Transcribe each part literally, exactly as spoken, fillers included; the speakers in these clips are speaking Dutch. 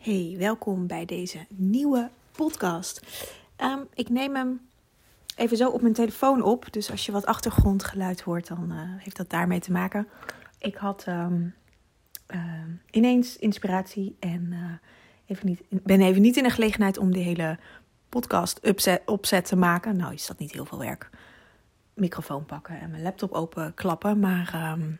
Hey, welkom bij deze nieuwe podcast. Um, ik neem hem even zo op mijn telefoon op. Dus als je wat achtergrondgeluid hoort, dan uh, heeft dat daarmee te maken. Ik had um, uh, ineens inspiratie en uh, even niet, ben even niet in de gelegenheid om de hele podcast opzet, opzet te maken. Nou, is dat niet heel veel werk. Microfoon pakken en mijn laptop open klappen, maar... Um,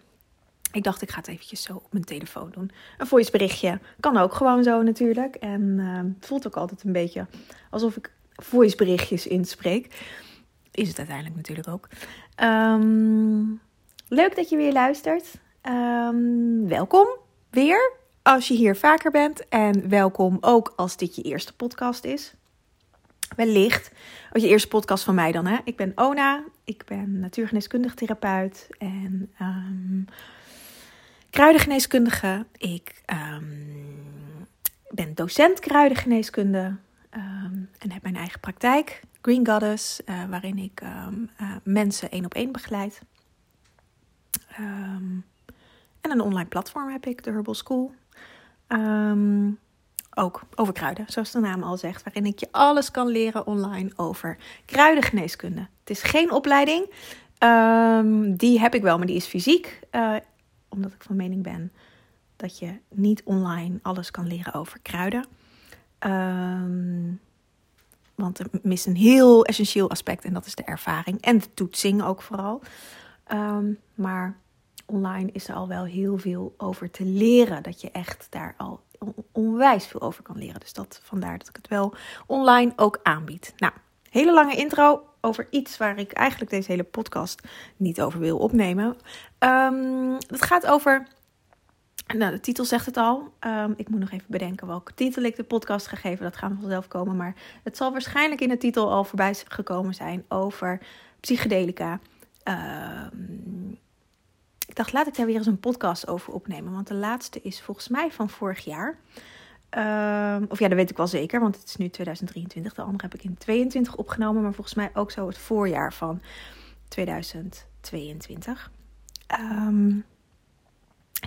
Ik dacht, ik ga het eventjes zo op mijn telefoon doen. Een voiceberichtje kan ook gewoon zo natuurlijk. En uh, het voelt ook altijd een beetje alsof ik voiceberichtjes inspreek. Is het uiteindelijk natuurlijk ook. Um, leuk dat je weer luistert. Um, welkom weer als je hier vaker bent. En welkom ook als dit je eerste podcast is. Wellicht. Als je eerste podcast van mij dan. Hè? Ik ben Ona. Ik ben natuurgeneeskundig therapeut. En... Um, kruidengeneeskundige. Ik um, ben docent kruidengeneeskunde um, en heb mijn eigen praktijk, Green Goddess, uh, waarin ik um, uh, mensen één op één begeleid. Um, en een online platform heb ik, The Herbal School. Um, ook over kruiden, zoals de naam al zegt, waarin ik je alles kan leren online over kruidengeneeskunde. Het is geen opleiding, um, die heb ik wel, maar die is fysiek. Uh, Omdat ik van mening ben dat je niet online alles kan leren over kruiden. Um, want er mist een heel essentieel aspect en dat is de ervaring. En de toetsing ook vooral. Um, maar online is er al wel heel veel over te leren. Dat je echt daar al onwijs veel over kan leren. Dus dat, vandaar dat ik het wel online ook aanbied. Nou, hele lange intro over iets waar ik eigenlijk deze hele podcast niet over wil opnemen. Um, het gaat over, nou de titel zegt het al, um, ik moet nog even bedenken welke titel ik de podcast ga geven, dat gaan we vanzelf komen, maar het zal waarschijnlijk in de titel al voorbij gekomen zijn over psychedelica. Um, ik dacht, laat ik daar weer eens een podcast over opnemen, want de laatste is volgens mij van vorig jaar. Um, of ja, dat weet ik wel zeker, want het is nu tweeduizend drieëntwintig. De andere heb ik in tweeëntwintig opgenomen, maar volgens mij ook zo het voorjaar van tweeduizend tweeëntwintig. Um,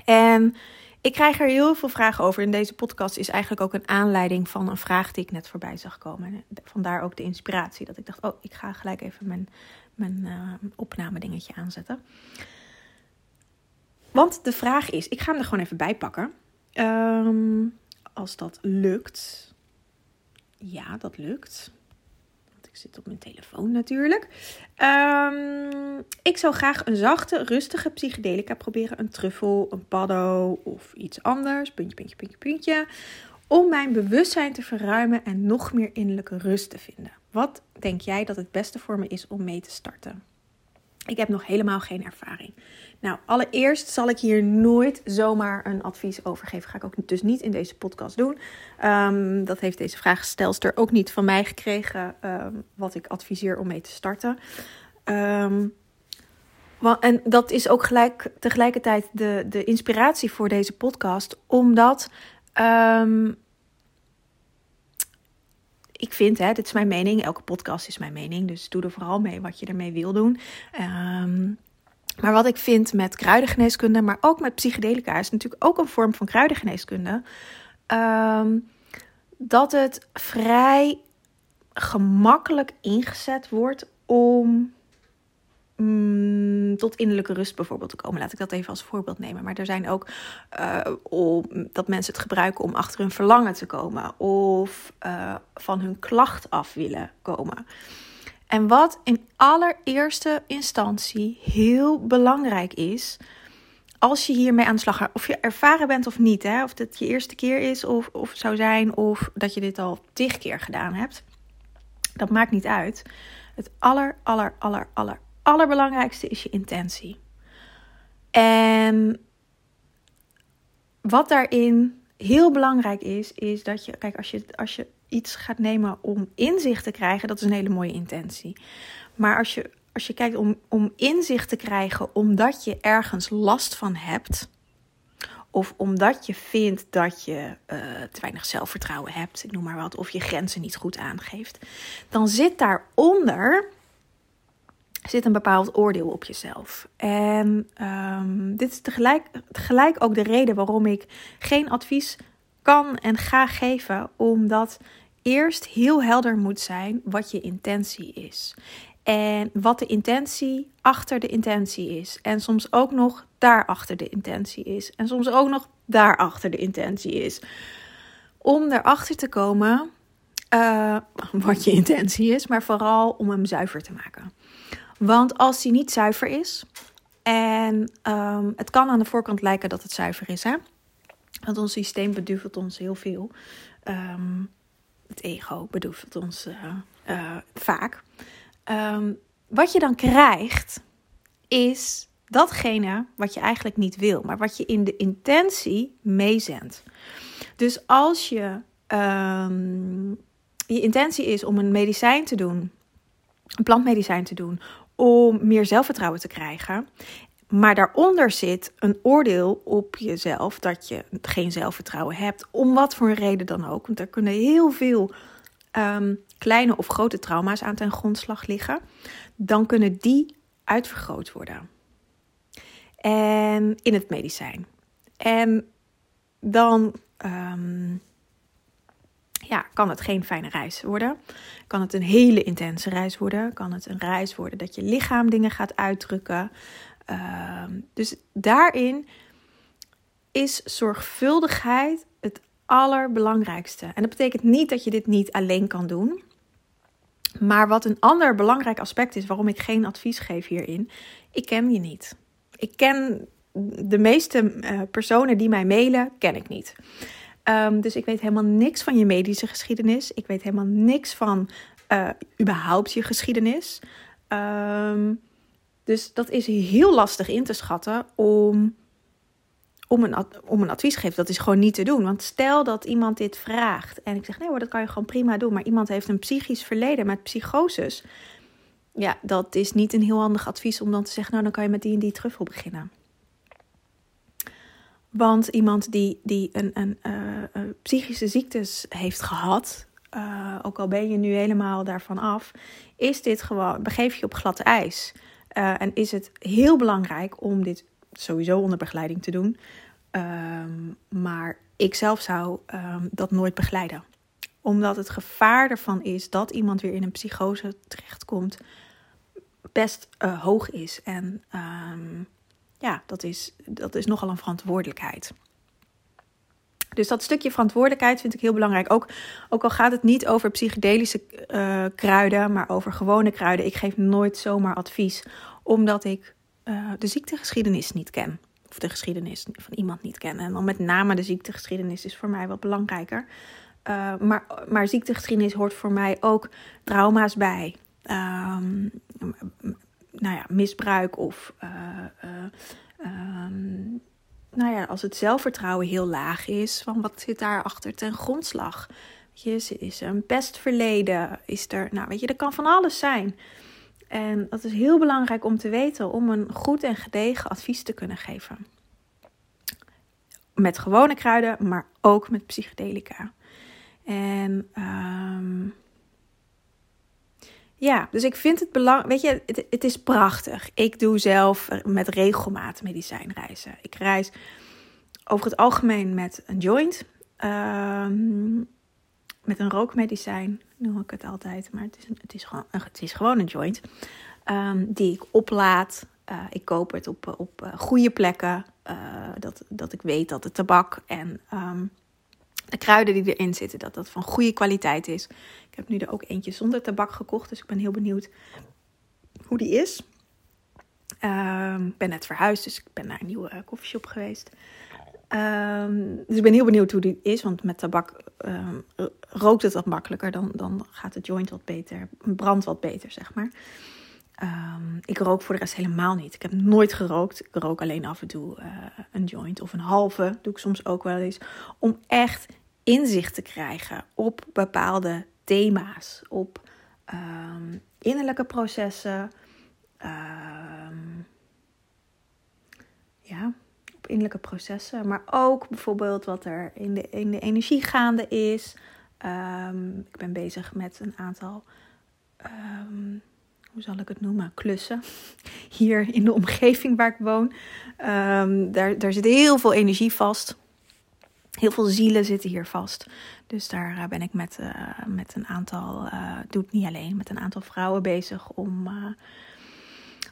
en ik krijg er heel veel vragen over. En deze podcast is eigenlijk ook een aanleiding van een vraag die ik net voorbij zag komen. Vandaar ook de inspiratie, dat ik dacht, oh, ik ga gelijk even mijn, mijn uh, opnamedingetje aanzetten. Want de vraag is, ik ga hem er gewoon even bij pakken. Ehm... Um, Als dat lukt. Ja, dat lukt. Want ik zit op mijn telefoon natuurlijk. Um, ik zou graag een zachte, rustige psychedelica proberen. Een truffel, een paddo of iets anders. Puntje, puntje, puntje, puntje. Om mijn bewustzijn te verruimen en nog meer innerlijke rust te vinden. Wat denk jij dat het beste voor me is om mee te starten? Ik heb nog helemaal geen ervaring. Nou, allereerst zal ik hier nooit zomaar een advies over geven. Ga ik ook dus niet in deze podcast doen. Um, dat heeft deze vraagstelster ook niet van mij gekregen. Um, wat ik adviseer om mee te starten. Um, wel, en dat is ook gelijk, tegelijkertijd de, de inspiratie voor deze podcast. Omdat... Um, Ik vind, hè, dit is mijn mening, elke podcast is mijn mening, dus doe er vooral mee wat je ermee wil doen. Um, maar wat ik vind met kruidengeneeskunde, maar ook met psychedelica, is natuurlijk ook een vorm van kruidengeneeskunde, um, dat het vrij gemakkelijk ingezet wordt om mm, tot innerlijke rust bijvoorbeeld te komen. Laat ik dat even als voorbeeld nemen. Maar er zijn ook uh, om, dat mensen het gebruiken om achter hun verlangen te komen of uh, van hun klacht af willen komen. En wat in allereerste instantie heel belangrijk is, als je hiermee aan de slag gaat, of je ervaren bent of niet, hè, of dat je eerste keer is of, of zou zijn, of dat je dit al tig keer gedaan hebt, dat maakt niet uit. Het aller, aller, aller, aller. allerbelangrijkste is je intentie. En wat daarin heel belangrijk is, is dat je... Kijk, als je, als je iets gaat nemen om inzicht te krijgen, dat is een hele mooie intentie. Maar als je, als je kijkt om, om inzicht te krijgen omdat je ergens last van hebt, of omdat je vindt dat je uh, te weinig zelfvertrouwen hebt, ik noem maar wat, of je grenzen niet goed aangeeft, dan zit daaronder... zit een bepaald oordeel op jezelf. En um, dit is tegelijk, tegelijk ook de reden waarom ik geen advies kan en ga geven, omdat eerst heel helder moet zijn wat je intentie is. En wat de intentie achter de intentie is. En soms ook nog daarachter de intentie is. En soms ook nog daarachter de intentie is. Om erachter te komen uh, wat je intentie is, maar vooral om hem zuiver te maken. Want als die niet zuiver is, en um, het kan aan de voorkant lijken dat het zuiver is, hè? Want ons systeem beduvelt ons heel veel. Um, het ego beduvelt ons uh, uh, vaak. Um, wat je dan krijgt, is datgene wat je eigenlijk niet wil, maar wat je in de intentie meezendt. Dus als je, um, je intentie is om een medicijn te doen, een plantmedicijn te doen, om meer zelfvertrouwen te krijgen, maar daaronder zit een oordeel op jezelf dat je geen zelfvertrouwen hebt, om wat voor een reden dan ook, want daar kunnen heel veel um, kleine of grote trauma's aan ten grondslag liggen, dan kunnen die uitvergroot worden. En in het medicijn. En dan um, ja, kan het geen fijne reis worden. Kan het een hele intense reis worden. Kan het een reis worden dat je lichaam dingen gaat uitdrukken. Um, dus daarin is zorgvuldigheid het allerbelangrijkste. En dat betekent niet dat je dit niet alleen kan doen. Maar wat een ander belangrijk aspect is, waarom ik geen advies geef hierin. Ik ken je niet. Ik ken de meeste uh, personen die mij mailen, ken ik niet. Um, dus ik weet helemaal niks van je medische geschiedenis. Ik weet helemaal niks van uh, überhaupt je geschiedenis. Um, dus dat is heel lastig in te schatten om, om, een, om een advies te geven. Dat is gewoon niet te doen. Want stel dat iemand dit vraagt en ik zeg nee hoor, dat kan je gewoon prima doen. Maar iemand heeft een psychisch verleden met psychoses. Ja, dat is niet een heel handig advies om dan te zeggen, nou dan kan je met die en die truffel beginnen. Want iemand die, die een, een, uh, psychische ziektes heeft gehad, uh, ook al ben je nu helemaal daarvan af, is dit gewoon, begeef je op glad ijs. Uh, en is het heel belangrijk om dit sowieso onder begeleiding te doen. Um, maar ik zelf zou um, dat nooit begeleiden. Omdat het gevaar ervan is dat iemand weer in een psychose terechtkomt, best uh, hoog is. En um, ja, dat is, dat is nogal een verantwoordelijkheid. Dus dat stukje verantwoordelijkheid vind ik heel belangrijk. Ook, ook al gaat het niet over psychedelische uh, kruiden, maar over gewone kruiden. Ik geef nooit zomaar advies, omdat ik uh, de ziektegeschiedenis niet ken. Of de geschiedenis van iemand niet ken. En dan met name de ziektegeschiedenis is voor mij wat belangrijker. Uh, maar, maar ziektegeschiedenis hoort voor mij ook trauma's bij. Um, nou ja, misbruik of... Uh, uh, um, nou ja, als het zelfvertrouwen heel laag is, van wat zit daarachter ten grondslag? Weet je, is er een pestverleden? Is er, nou weet je, dat kan van alles zijn. En dat is heel belangrijk om te weten, om een goed en gedegen advies te kunnen geven. Met gewone kruiden, maar ook met psychedelica. En um, ja, dus ik vind het belangrijk, weet je, het, het is prachtig. Ik doe zelf met regelmaat medicijnreizen. Ik reis over het algemeen met een joint, um, met een rookmedicijn, noem ik het altijd. Maar het is, het is, gewoon, het is gewoon een joint, um, die ik oplaad. Uh, ik koop het op, op uh, goede plekken, uh, dat, dat ik weet dat de tabak en... Um, de kruiden die erin zitten, dat dat van goede kwaliteit is. Ik heb nu er ook eentje zonder tabak gekocht, dus ik ben heel benieuwd hoe die is. Um, ik ben net verhuisd, dus ik ben naar een nieuwe koffieshop uh, geweest. Um, dus ik ben heel benieuwd hoe die is, want met tabak um, rookt het wat makkelijker. Dan, dan gaat het joint wat beter, brandt wat beter, zeg maar. Um, ik rook voor de rest helemaal niet. Ik heb nooit gerookt. Ik rook alleen af en toe uh, een joint of een halve. Doe ik soms ook wel eens. Om echt inzicht te krijgen op bepaalde thema's. Op um, innerlijke processen. Um, ja, op innerlijke processen. Maar ook bijvoorbeeld wat er in de, in de energie gaande is. Um, ik ben bezig met een aantal... Um, Hoe zal ik het noemen? Klussen. Hier in de omgeving waar ik woon. Um, daar, daar zit heel veel energie vast. heel veel zielen zitten hier vast. Dus daar uh, ben ik met, uh, met een aantal, uh, doe ik niet alleen, met een aantal vrouwen bezig om... Uh,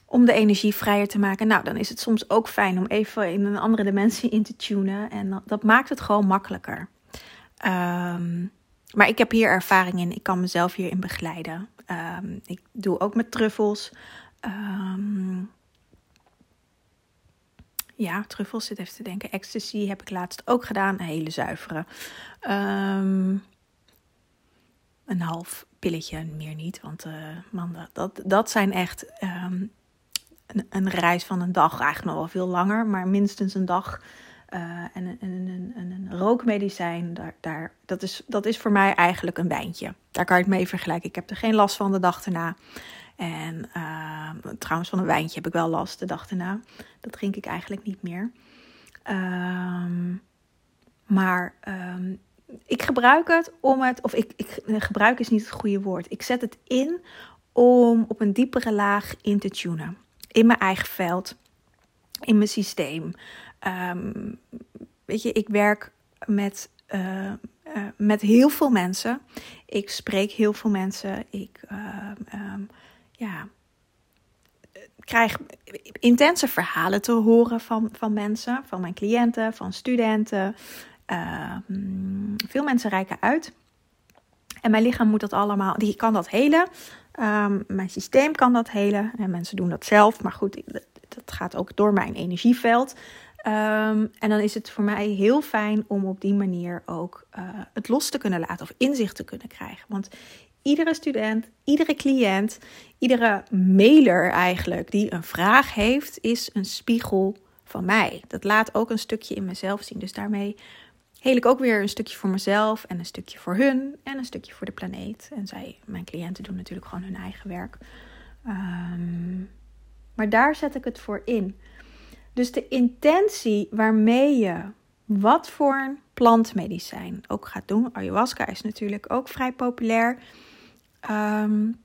om de energie vrijer te maken. Nou, dan is het soms ook fijn om even in een andere dimensie in te tunen. En dat maakt het gewoon makkelijker. Um, maar ik heb hier ervaring in. Ik kan mezelf hierin begeleiden. Um, ik doe ook met truffels. Um, ja, truffels, zit even te denken. Ecstasy heb ik laatst ook gedaan. Een hele zuivere. Um, een half pilletje, meer niet. Want uh, man, dat, dat zijn echt... Um, Een, een reis van een dag, eigenlijk nog wel veel langer, maar minstens een dag. Uh, en een, een, een, een rookmedicijn, daar, daar, dat, is, dat is voor mij eigenlijk een wijntje. Daar kan je het mee vergelijken. Ik heb er geen last van de dag erna. En uh, trouwens, van een wijntje heb ik wel last de dag erna. Dat drink ik eigenlijk niet meer. Um, maar um, ik gebruik het om het... Of ik, ik gebruik is niet het goede woord. Ik zet het in om op een diepere laag in te tunen. In mijn eigen veld, in mijn systeem. Um, weet je, ik werk met, uh, uh, met heel veel mensen. Ik spreek heel veel mensen. Ik uh, um, ja, krijg intense verhalen te horen van, van mensen, van mijn cliënten, van studenten. Uh, veel mensen reiken uit. En mijn lichaam moet dat allemaal, die kan dat helen. Um, mijn systeem kan dat helen. En mensen doen dat zelf. Maar goed, dat gaat ook door mijn energieveld. Um, en dan is het voor mij heel fijn om op die manier ook uh, het los te kunnen laten. Of inzicht te kunnen krijgen. Want iedere student, iedere cliënt, iedere mailer eigenlijk die een vraag heeft, is een spiegel van mij. Dat laat ook een stukje in mezelf zien. Dus daarmee... heel ik ook weer een stukje voor mezelf en een stukje voor hun en een stukje voor de planeet. En zij, mijn cliënten, doen natuurlijk gewoon hun eigen werk. Um, maar daar zet ik het voor in. Dus de intentie waarmee je wat voor een plantmedicijn ook gaat doen. Ayahuasca is natuurlijk ook vrij populair. Um,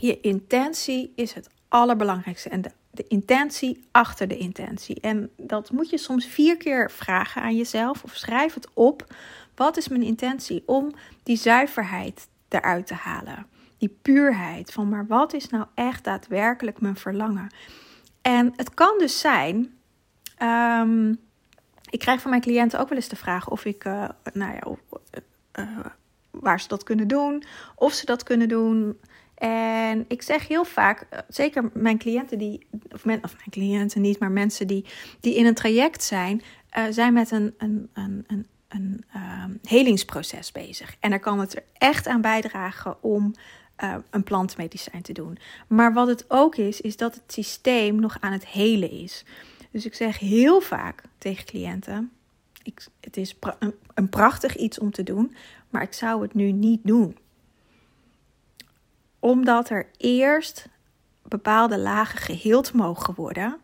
je intentie is het allerbelangrijkste en de De intentie achter de intentie. En dat moet je soms vier keer vragen aan jezelf. Of schrijf het op. Wat is mijn intentie om die zuiverheid eruit te halen? Die puurheid van maar wat is nou echt daadwerkelijk mijn verlangen? En het kan dus zijn... Um, ik krijg van mijn cliënten ook wel eens de vraag of ik... Uh, nou ja, uh, uh, waar ze dat kunnen doen. Of ze dat kunnen doen... En ik zeg heel vaak, zeker mijn cliënten die, of, men, of mijn cliënten niet, maar mensen die, die in een traject zijn, uh, zijn met een, een, een, een, een um, helingsproces bezig. En daar kan het er echt aan bijdragen om uh, een plantmedicijn te doen. Maar wat het ook is, is dat het systeem nog aan het helen is. Dus ik zeg heel vaak tegen cliënten, ik, het is pra- een, een prachtig iets om te doen, maar ik zou het nu niet doen. Omdat er eerst bepaalde lagen geheeld mogen worden.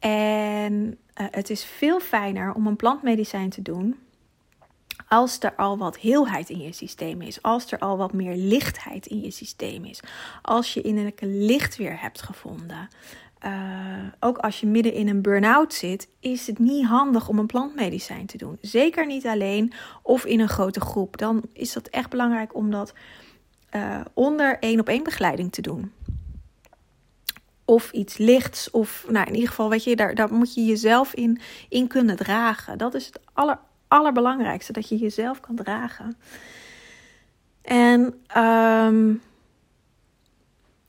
En uh, het is veel fijner om een plantmedicijn te doen als er al wat heelheid in je systeem is. Als er al wat meer lichtheid in je systeem is. Als je innerlijke licht weer hebt gevonden. Uh, ook als je midden in een burn-out zit, is het niet handig om een plantmedicijn te doen. Zeker niet alleen of in een grote groep. Dan is dat echt belangrijk om dat... Uh, onder één-op-één begeleiding te doen. Of iets lichts. Of nou, in ieder geval, weet je, daar, daar moet je jezelf in, in kunnen dragen. Dat is het aller, allerbelangrijkste. Dat je jezelf kan dragen. En um,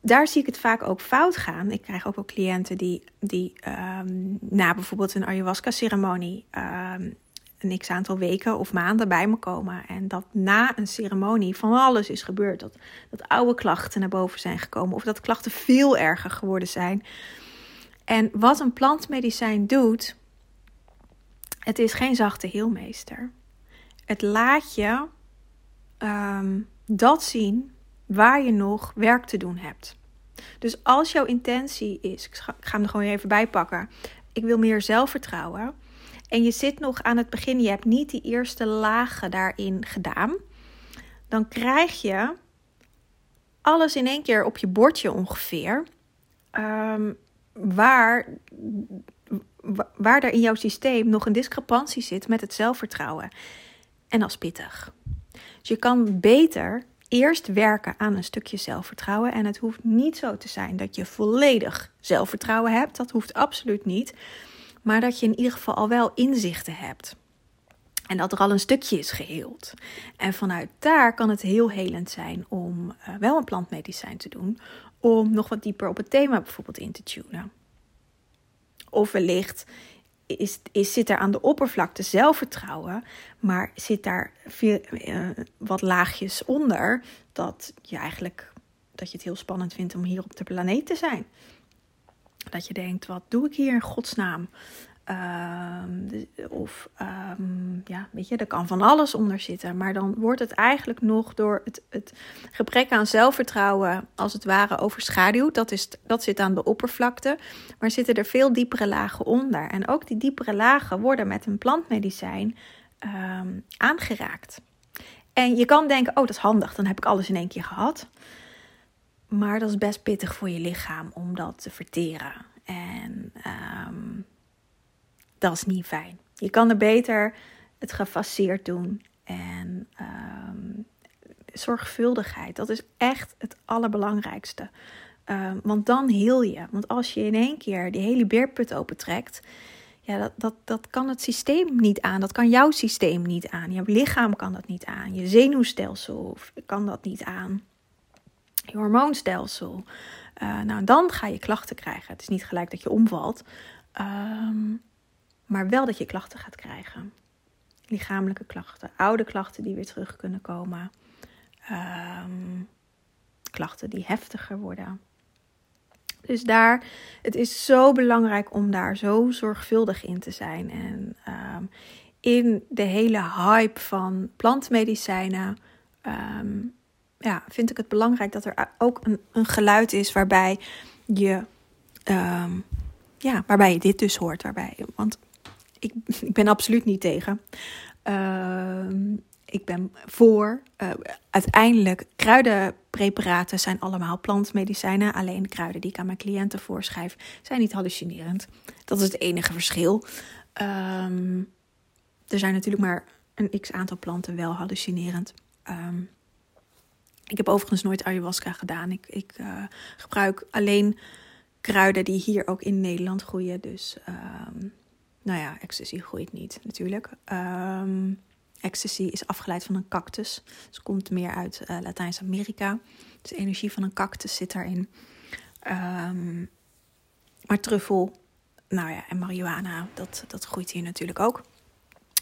daar zie ik het vaak ook fout gaan. Ik krijg ook wel cliënten die, die um, na bijvoorbeeld een ayahuasca-ceremonie... Um, een x-aantal weken of maanden bij me komen. En dat na een ceremonie van alles is gebeurd. Dat, dat oude klachten naar boven zijn gekomen. Of dat klachten veel erger geworden zijn. En wat een plantmedicijn doet... het is geen zachte heelmeester. Het laat je um, dat zien waar je nog werk te doen hebt. Dus als jouw intentie is... Ik ga hem er gewoon even bij pakken. Ik wil meer zelfvertrouwen... en je zit nog aan het begin, je hebt niet die eerste lagen daarin gedaan... dan krijg je alles in één keer op je bordje ongeveer... Um, waar, waar er in jouw systeem nog een discrepantie zit met het zelfvertrouwen. En dat is pittig. Dus je kan beter eerst werken aan een stukje zelfvertrouwen. En het hoeft niet zo te zijn dat je volledig zelfvertrouwen hebt. Dat hoeft absoluut niet. Maar dat je in ieder geval al wel inzichten hebt. En dat er al een stukje is geheeld. En vanuit daar kan het heel helend zijn om uh, wel een plantmedicijn te doen. Om nog wat dieper op het thema bijvoorbeeld in te tunen. Of wellicht is, is, zit er aan de oppervlakte zelfvertrouwen. Maar zit daar veel, uh, wat laagjes onder. Dat je eigenlijk dat je het heel spannend vindt om hier op de planeet te zijn. Dat je denkt, wat doe ik hier in godsnaam? Um, of um, ja, weet je, er kan van alles onder zitten. Maar dan wordt het eigenlijk nog door het, het gebrek aan zelfvertrouwen als het ware overschaduwd. Dat, is, dat zit aan de oppervlakte. Maar zitten er veel diepere lagen onder. En ook die diepere lagen worden met een plantmedicijn um, aangeraakt. En je kan denken, oh dat is handig, dan heb ik alles in één keer gehad. Maar dat is best pittig voor je lichaam om dat te verteren. En um, dat is niet fijn. Je kan er beter het gefaseerd doen. En um, zorgvuldigheid, dat is echt het allerbelangrijkste. Um, want dan heel je. Want als je in één keer die hele beerput opentrekt, ja, dat, dat, dat kan het systeem niet aan. Dat kan jouw systeem niet aan. Je lichaam kan dat niet aan. Je zenuwstelsel kan dat niet aan. Je hormoonstelsel. Uh, nou, dan ga je klachten krijgen. Het is niet gelijk dat je omvalt. Um, maar wel dat je klachten gaat krijgen. Lichamelijke klachten. Oude klachten die weer terug kunnen komen. Um, klachten die heftiger worden. Dus daar, het is zo belangrijk om daar zo zorgvuldig in te zijn. En um, in de hele hype van plantmedicijnen... Um, Ja, vind ik het belangrijk dat er ook een, een geluid is waarbij je, um, ja, waarbij je dit dus hoort. Waarbij, want ik, ik ben absoluut niet tegen. Uh, ik ben voor. Uh, uiteindelijk, kruidenpreparaten zijn allemaal plantmedicijnen. Alleen de kruiden die ik aan mijn cliënten voorschrijf, zijn niet hallucinerend. Dat is het enige verschil. Um, er zijn natuurlijk maar een x-aantal planten wel hallucinerend. Um, Ik heb overigens nooit ayahuasca gedaan. Ik, ik uh, gebruik alleen kruiden die hier ook in Nederland groeien. Dus um, nou ja, ecstasy groeit niet natuurlijk. Um, ecstasy is afgeleid van een cactus. Dus komt meer uit uh, Latijns-Amerika. Dus de energie van een cactus zit daarin. Um, maar truffel, nou ja, en marihuana, dat, dat groeit hier natuurlijk ook.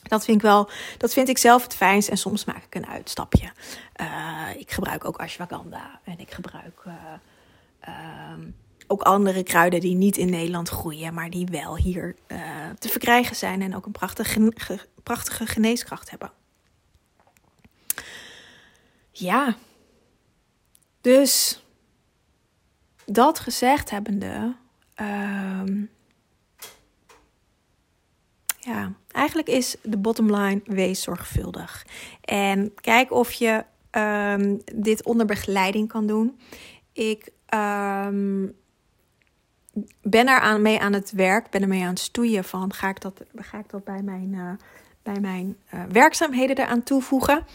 Dat vind ik wel, dat vind ik zelf het fijnst. En soms maak ik een uitstapje. Uh, ik gebruik ook ashwagandha. En ik gebruik uh, uh, ook andere kruiden die niet in Nederland groeien. Maar die wel hier uh, te verkrijgen zijn. En ook een prachtige, ge, prachtige geneeskracht hebben. Ja. Dus. Dat gezegd hebbende. Uh, ja. Eigenlijk is de bottom line, wees zorgvuldig. En kijk of je um, dit onder begeleiding kan doen. Ik um, ben er aan, mee aan het werk, ben er mee aan het stoeien van... ga ik dat, ga ik dat bij mijn, uh, bij mijn uh, werkzaamheden eraan toevoegen.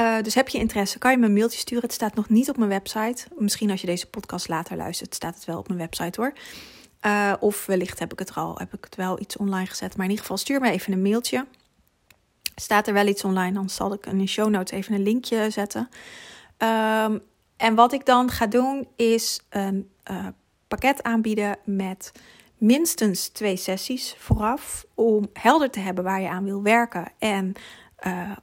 Uh, dus heb je interesse, kan je me een mailtje sturen. Het staat nog niet op mijn website. Misschien als je deze podcast later luistert, staat het wel op mijn website hoor. Uh, of wellicht heb ik het er al, heb ik het wel iets online gezet. Maar in ieder geval stuur me even een mailtje. Staat er wel iets online, dan zal ik in de show notes even een linkje zetten. Um, en wat ik dan ga doen is een uh, pakket aanbieden met minstens twee sessies vooraf. Om helder te hebben waar je aan wil werken. En uh,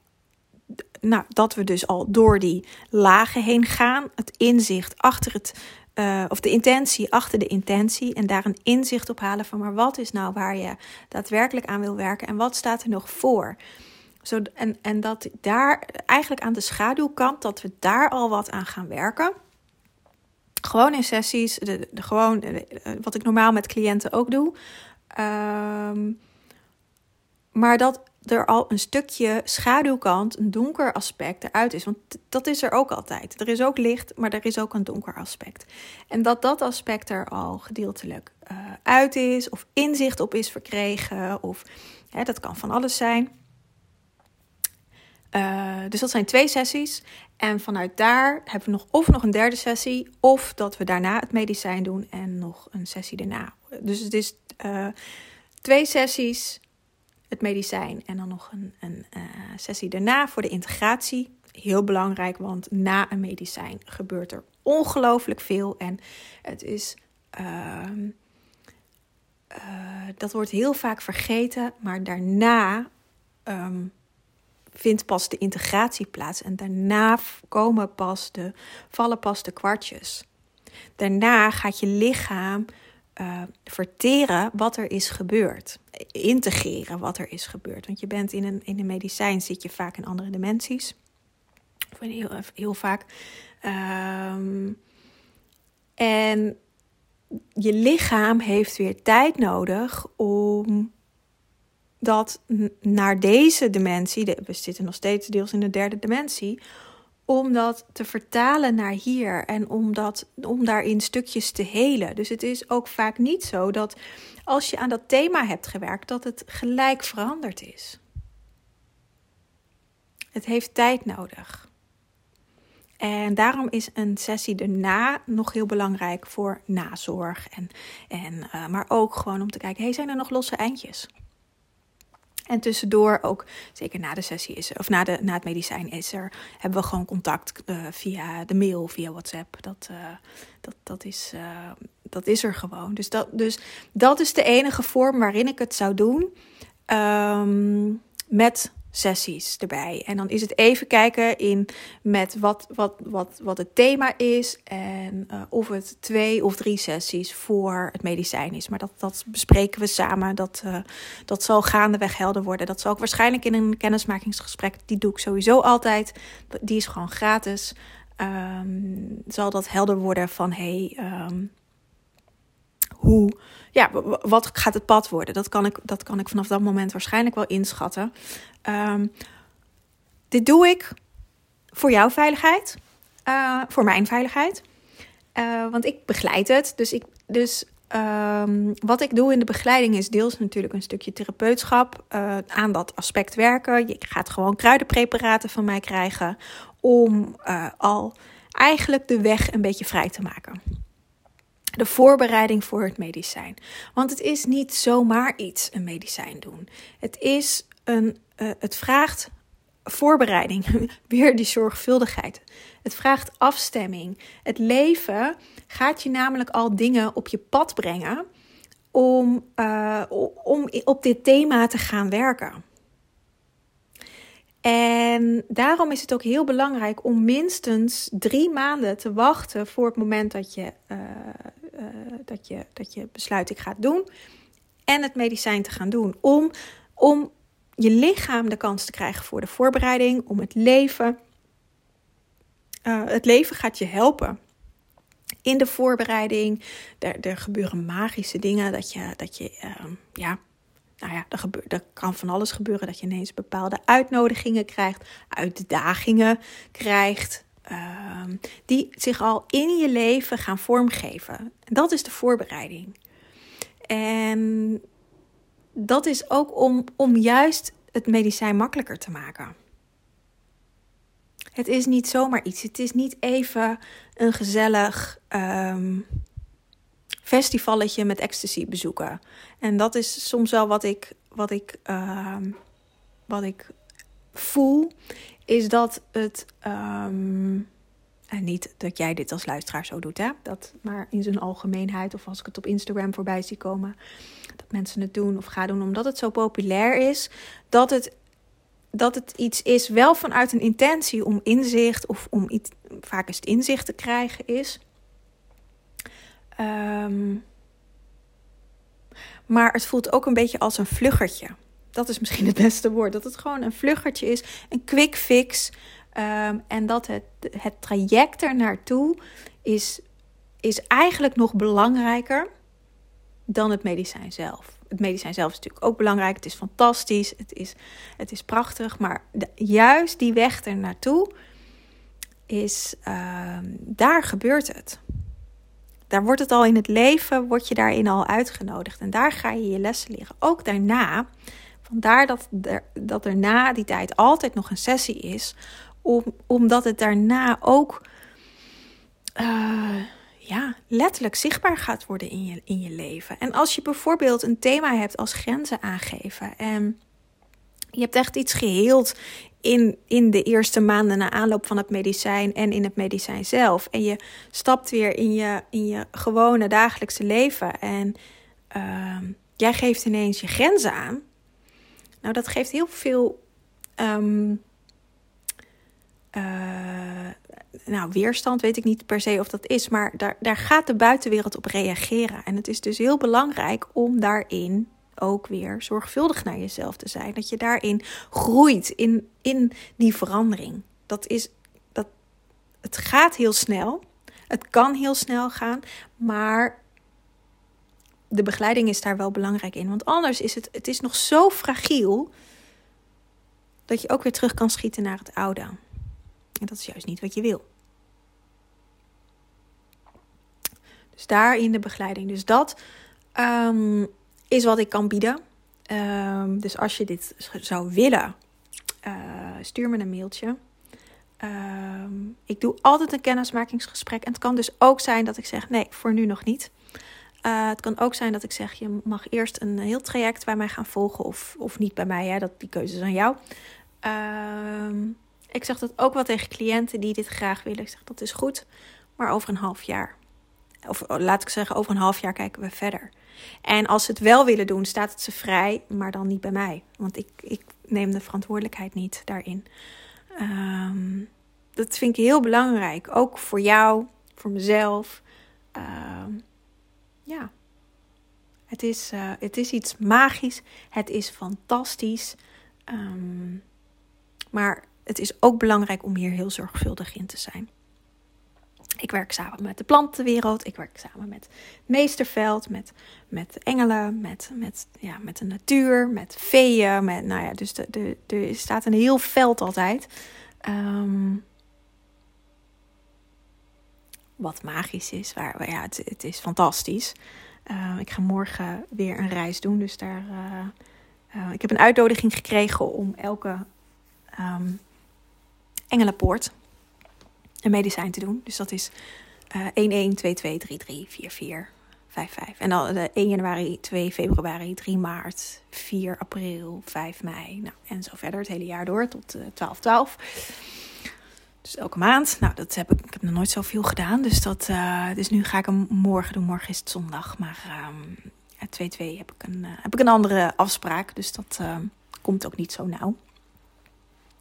d- nou, dat we dus al door die lagen heen gaan. Het inzicht achter het... Uh, of de intentie achter de intentie en daar een inzicht op halen van... maar wat is nou waar je daadwerkelijk aan wil werken en wat staat er nog voor? Zo, en, en dat daar eigenlijk aan de schaduwkant, dat we daar al wat aan gaan werken. Gewoon in sessies, de, de, gewoon de, wat ik normaal met cliënten ook doe. Um, maar dat, er al een stukje schaduwkant, een donker aspect eruit is. Want dat is er ook altijd. Er is ook licht, maar er is ook een donker aspect. En dat dat aspect er al gedeeltelijk uh, uit is, of inzicht op is verkregen, of hè, dat kan van alles zijn. Uh, dus dat zijn twee sessies. En vanuit daar hebben we nog of nog een derde sessie, of dat we daarna het medicijn doen en nog een sessie daarna. Dus het is uh, twee sessies, het medicijn en dan nog een, een uh, sessie daarna voor de integratie. Heel belangrijk, want na een medicijn gebeurt er ongelooflijk veel. En het is, uh, uh, dat wordt heel vaak vergeten, maar daarna Um, vindt pas de integratie plaats en daarna komen pas de, vallen pas de kwartjes. Daarna gaat je lichaam uh, verteren wat er is gebeurd. Integreren wat er is gebeurd. Want je bent in een, in een medicijn, zit je vaak in andere dimensies. Of in heel, heel vaak. Um, en je lichaam heeft weer tijd nodig om dat naar deze dimensie, de, we zitten nog steeds deels in de derde dimensie, om dat te vertalen naar hier en om, dat, om daarin stukjes te helen. Dus het is ook vaak niet zo dat als je aan dat thema hebt gewerkt, dat het gelijk veranderd is. Het heeft tijd nodig. En daarom is een sessie daarna nog heel belangrijk voor nazorg. En, en, uh, maar ook gewoon om te kijken, hey, zijn er nog losse eindjes? En tussendoor ook, zeker na de sessie is er, of na, de, na het medicijn is er, hebben we gewoon contact uh, via de mail, via WhatsApp. Dat, uh, dat, dat, is, uh, dat is er gewoon. Dus dat, dus dat is de enige vorm waarin ik het zou doen. Um, met sessies erbij. En dan is het even kijken in met wat, wat, wat, wat het thema is. En uh, of het twee of drie sessies voor het medicijn is. Maar dat, dat bespreken we samen. Dat, uh, dat zal gaandeweg helder worden. Dat zal ook waarschijnlijk in een kennismakingsgesprek. Die doe ik sowieso altijd. Die is gewoon gratis. Um, zal dat helder worden van hey, um, hoe, ja, wat gaat het pad worden? Dat kan ik, dat kan ik vanaf dat moment waarschijnlijk wel inschatten. Um, dit doe ik voor jouw veiligheid, uh, voor mijn veiligheid. Uh, want ik begeleid het. Dus, ik, dus um, wat ik doe in de begeleiding is deels natuurlijk een stukje therapeutschap. Uh, aan dat aspect werken. Je gaat gewoon kruidenpreparaten van mij krijgen. Om uh, al eigenlijk de weg een beetje vrij te maken. De voorbereiding voor het medicijn. Want het is niet zomaar iets, een medicijn doen. Het is een, uh, het vraagt voorbereiding, weer die zorgvuldigheid. Het vraagt afstemming. Het leven gaat je namelijk al dingen op je pad brengen om, uh, om op dit thema te gaan werken. En daarom is het ook heel belangrijk om minstens drie maanden te wachten voor het moment dat je, uh, uh, dat je, dat je besluit ik ga het doen. En het medicijn te gaan doen. Om, om je lichaam de kans te krijgen voor de voorbereiding. Om het leven. Uh, het leven gaat je helpen. In de voorbereiding. Er, er gebeuren magische dingen. Dat je, dat je uh, ja... Nou ja, er, gebeurt, er kan van alles gebeuren dat je ineens bepaalde uitnodigingen krijgt, uitdagingen krijgt, uh, die zich al in je leven gaan vormgeven. Dat is de voorbereiding. En dat is ook om, om juist het medicijn makkelijker te maken. Het is niet zomaar iets. Het is niet even een gezellig Um, festivalletje met ecstasy bezoeken. En dat is soms wel wat ik, wat ik, uh, wat ik voel, is dat het, um, en niet dat jij dit als luisteraar zo doet, hè? Dat, maar in zijn algemeenheid, of als ik het op Instagram voorbij zie komen, dat mensen het doen of gaan doen, omdat het zo populair is, dat het, dat het iets is, wel vanuit een intentie om inzicht, of om iets, vaak is het inzicht te krijgen is, Um, maar het voelt ook een beetje als een vluggertje. Dat is misschien het beste woord. Dat het gewoon een vluggertje is. Een quick fix. Um, en dat het, het traject ernaartoe is, is eigenlijk nog belangrijker dan het medicijn zelf. Het medicijn zelf is natuurlijk ook belangrijk. Het is fantastisch. Het is, het is prachtig. Maar de, juist die weg er naartoe is... Uh, daar gebeurt het. Daar wordt het al in het leven... word je daarin al uitgenodigd. En daar ga je je lessen leren. Ook daarna... Vandaar dat er, dat er na die tijd altijd nog een sessie is. Om, omdat het daarna ook uh, ja, letterlijk zichtbaar gaat worden in je, in je leven. En als je bijvoorbeeld een thema hebt als grenzen aangeven. En je hebt echt iets geheeld in, in de eerste maanden na aanloop van het medicijn en in het medicijn zelf. En je stapt weer in je, in je gewone dagelijkse leven. En uh, jij geeft ineens je grenzen aan. Nou, dat geeft heel veel um, uh, nou, weerstand, weet ik niet per se of dat is. Maar daar, daar gaat de buitenwereld op reageren. En het is dus heel belangrijk om daarin ook weer zorgvuldig naar jezelf te zijn. Dat je daarin groeit, in, in die verandering. Dat is, dat, het gaat heel snel, het kan heel snel gaan, maar... De begeleiding is daar wel belangrijk in. Want anders is het, het is nog zo fragiel... dat je ook weer terug kan schieten naar het oude. En dat is juist niet wat je wil. Dus daar in de begeleiding. Dus dat um, is wat ik kan bieden. Um, dus als je dit zou willen... Uh, stuur me een mailtje... Um, ik doe altijd een kennismakingsgesprek. En het kan dus ook zijn dat ik zeg... nee, voor nu nog niet... Uh, het kan ook zijn dat ik zeg, je mag eerst een heel traject bij mij gaan volgen of, of niet bij mij. Hè? Dat, die keuze is aan jou. Uh, ik zeg dat ook wel tegen cliënten die dit graag willen. Ik zeg, dat is goed, maar over een half jaar. Of laat ik zeggen, over een half jaar kijken we verder. En als ze het wel willen doen, staat het ze vrij, maar dan niet bij mij. Want ik, ik neem de verantwoordelijkheid niet daarin. Uh, dat vind ik heel belangrijk. Ook voor jou, voor mezelf. Uh, Ja, het is, uh, het is iets magisch. Het is fantastisch. Um, maar het is ook belangrijk om hier heel zorgvuldig in te zijn. Ik werk samen met de plantenwereld. Ik werk samen met het meesterveld, met, met engelen, met, met, ja, met de natuur, met feeën. Met, nou ja, dus de, de, er staat een heel veld altijd. Um, Wat magisch is. Waar, ja, het, het is fantastisch. Uh, ik ga morgen weer een reis doen. Dus daar. Uh, uh, ik heb een uitnodiging gekregen om elke um, engelenpoort een medicijn te doen. Dus dat is uh, één één twee twee drie drie vier vier vijf vijf. En dan de één januari, twee februari, drie maart, vier april, vijf mei. Nou, en zo verder het hele jaar door tot uh, twaalf twaalf. Dus elke maand. Nou, dat heb ik, ik heb nog nooit zoveel gedaan. Dus, dat, uh, dus nu ga ik hem morgen doen. Morgen is het zondag. Maar twee twee uh, heb, uh, heb ik een andere afspraak. Dus dat uh, komt ook niet zo nauw.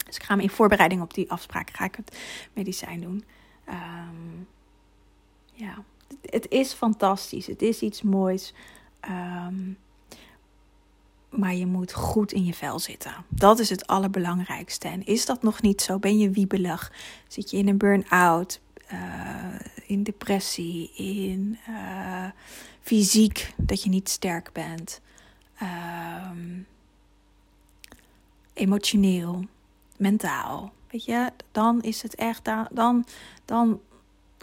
Dus ik ga hem in voorbereiding op die afspraak ga ik het medicijn doen. Um, ja, het is fantastisch. Het is iets moois. Um, Maar je moet goed in je vel zitten. Dat is het allerbelangrijkste. En is dat nog niet zo? Ben je wiebelig? Zit je in een burn-out? Uh, in depressie? In uh, fysiek? Dat je niet sterk bent? Uh, emotioneel? Mentaal? Weet je? Dan is het echt... Dan, dan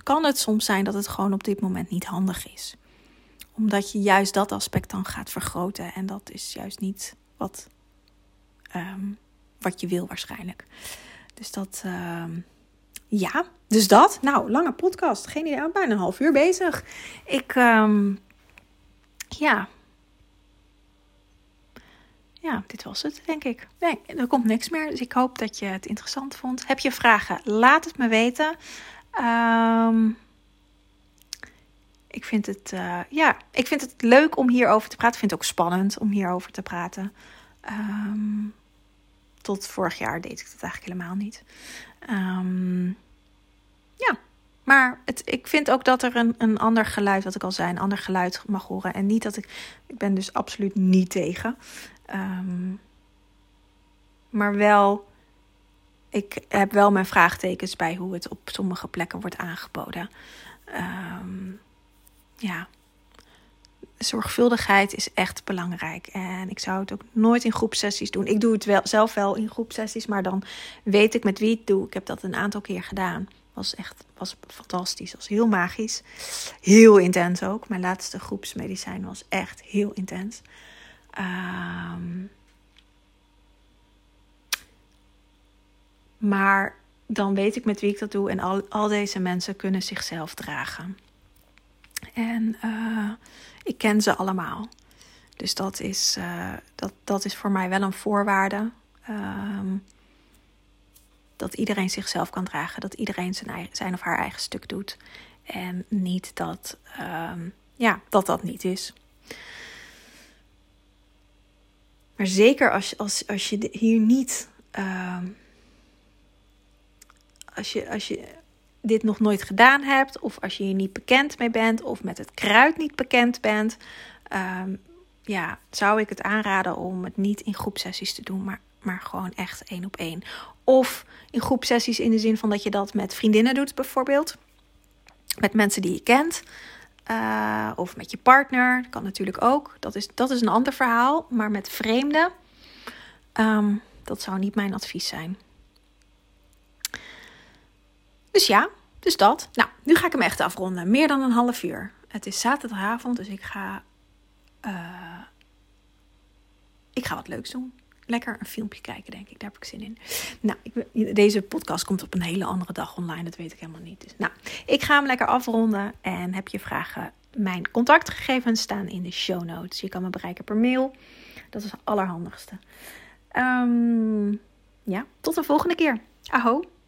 kan het soms zijn dat het gewoon op dit moment niet handig is. Omdat je juist dat aspect dan gaat vergroten. En dat is juist niet wat, um, wat je wil waarschijnlijk. Dus dat... Um, ja, dus dat. Nou, lange podcast. Geen idee, bijna een half uur bezig. Ik... Um, ja. Ja, dit was het, denk ik. Nee, er komt niks meer. Dus ik hoop dat je het interessant vond. Heb je vragen? Laat het me weten. Um, Ik vind het, uh, ja, ik vind het leuk om hierover te praten. Ik vind het ook spannend om hierover te praten. Um, tot vorig jaar deed ik dat eigenlijk helemaal niet. Um, ja, maar het, ik vind ook dat er een, een ander geluid, wat ik al zei, een ander geluid mag horen. En niet dat ik, ik ben dus absoluut niet tegen. Um, maar wel, ik heb wel mijn vraagtekens bij hoe het op sommige plekken wordt aangeboden. Um, Ja, zorgvuldigheid is echt belangrijk. En ik zou het ook nooit in groepsessies doen. Ik doe het wel, zelf wel in groepsessies, maar dan weet ik met wie ik het doe. Ik heb dat een aantal keer gedaan. Was echt was fantastisch. Was heel magisch. Heel intens ook. Mijn laatste groepsmedicijn was echt heel intens. Um, maar dan weet ik met wie ik dat doe. En al, al deze mensen kunnen zichzelf dragen. En uh, ik ken ze allemaal. Dus dat is, uh, dat, dat is voor mij wel een voorwaarde. Um, dat iedereen zichzelf kan dragen. Dat iedereen zijn, eigen, zijn of haar eigen stuk doet. En niet dat um, ja, dat, dat niet is. Maar zeker als, als, als je hier niet... Um, als je... Als je dit nog nooit gedaan hebt, of als je hier niet bekend mee bent, of met het kruid niet bekend bent, um, ja, zou ik het aanraden om het niet in groepsessies te doen, maar, maar gewoon echt één op één. Of in groepsessies in de zin van dat je dat met vriendinnen doet bijvoorbeeld, met mensen die je kent, uh, of met je partner, dat kan natuurlijk ook. Dat is, dat is een ander verhaal, maar met vreemden, um, dat zou niet mijn advies zijn. Dus ja, dus dat. Nou, nu ga ik hem echt afronden. Meer dan een half uur. Het is zaterdagavond, dus ik ga... Uh, ik ga wat leuks doen. Lekker een filmpje kijken, denk ik. Daar heb ik zin in. Nou, ik, deze podcast komt op een hele andere dag online. Dat weet ik helemaal niet. Dus, nou, ik ga hem lekker afronden. En heb je vragen? Mijn contactgegevens staan in de show notes. Je kan me bereiken per mail. Dat is het allerhandigste. Um, ja, tot de volgende keer. Aho.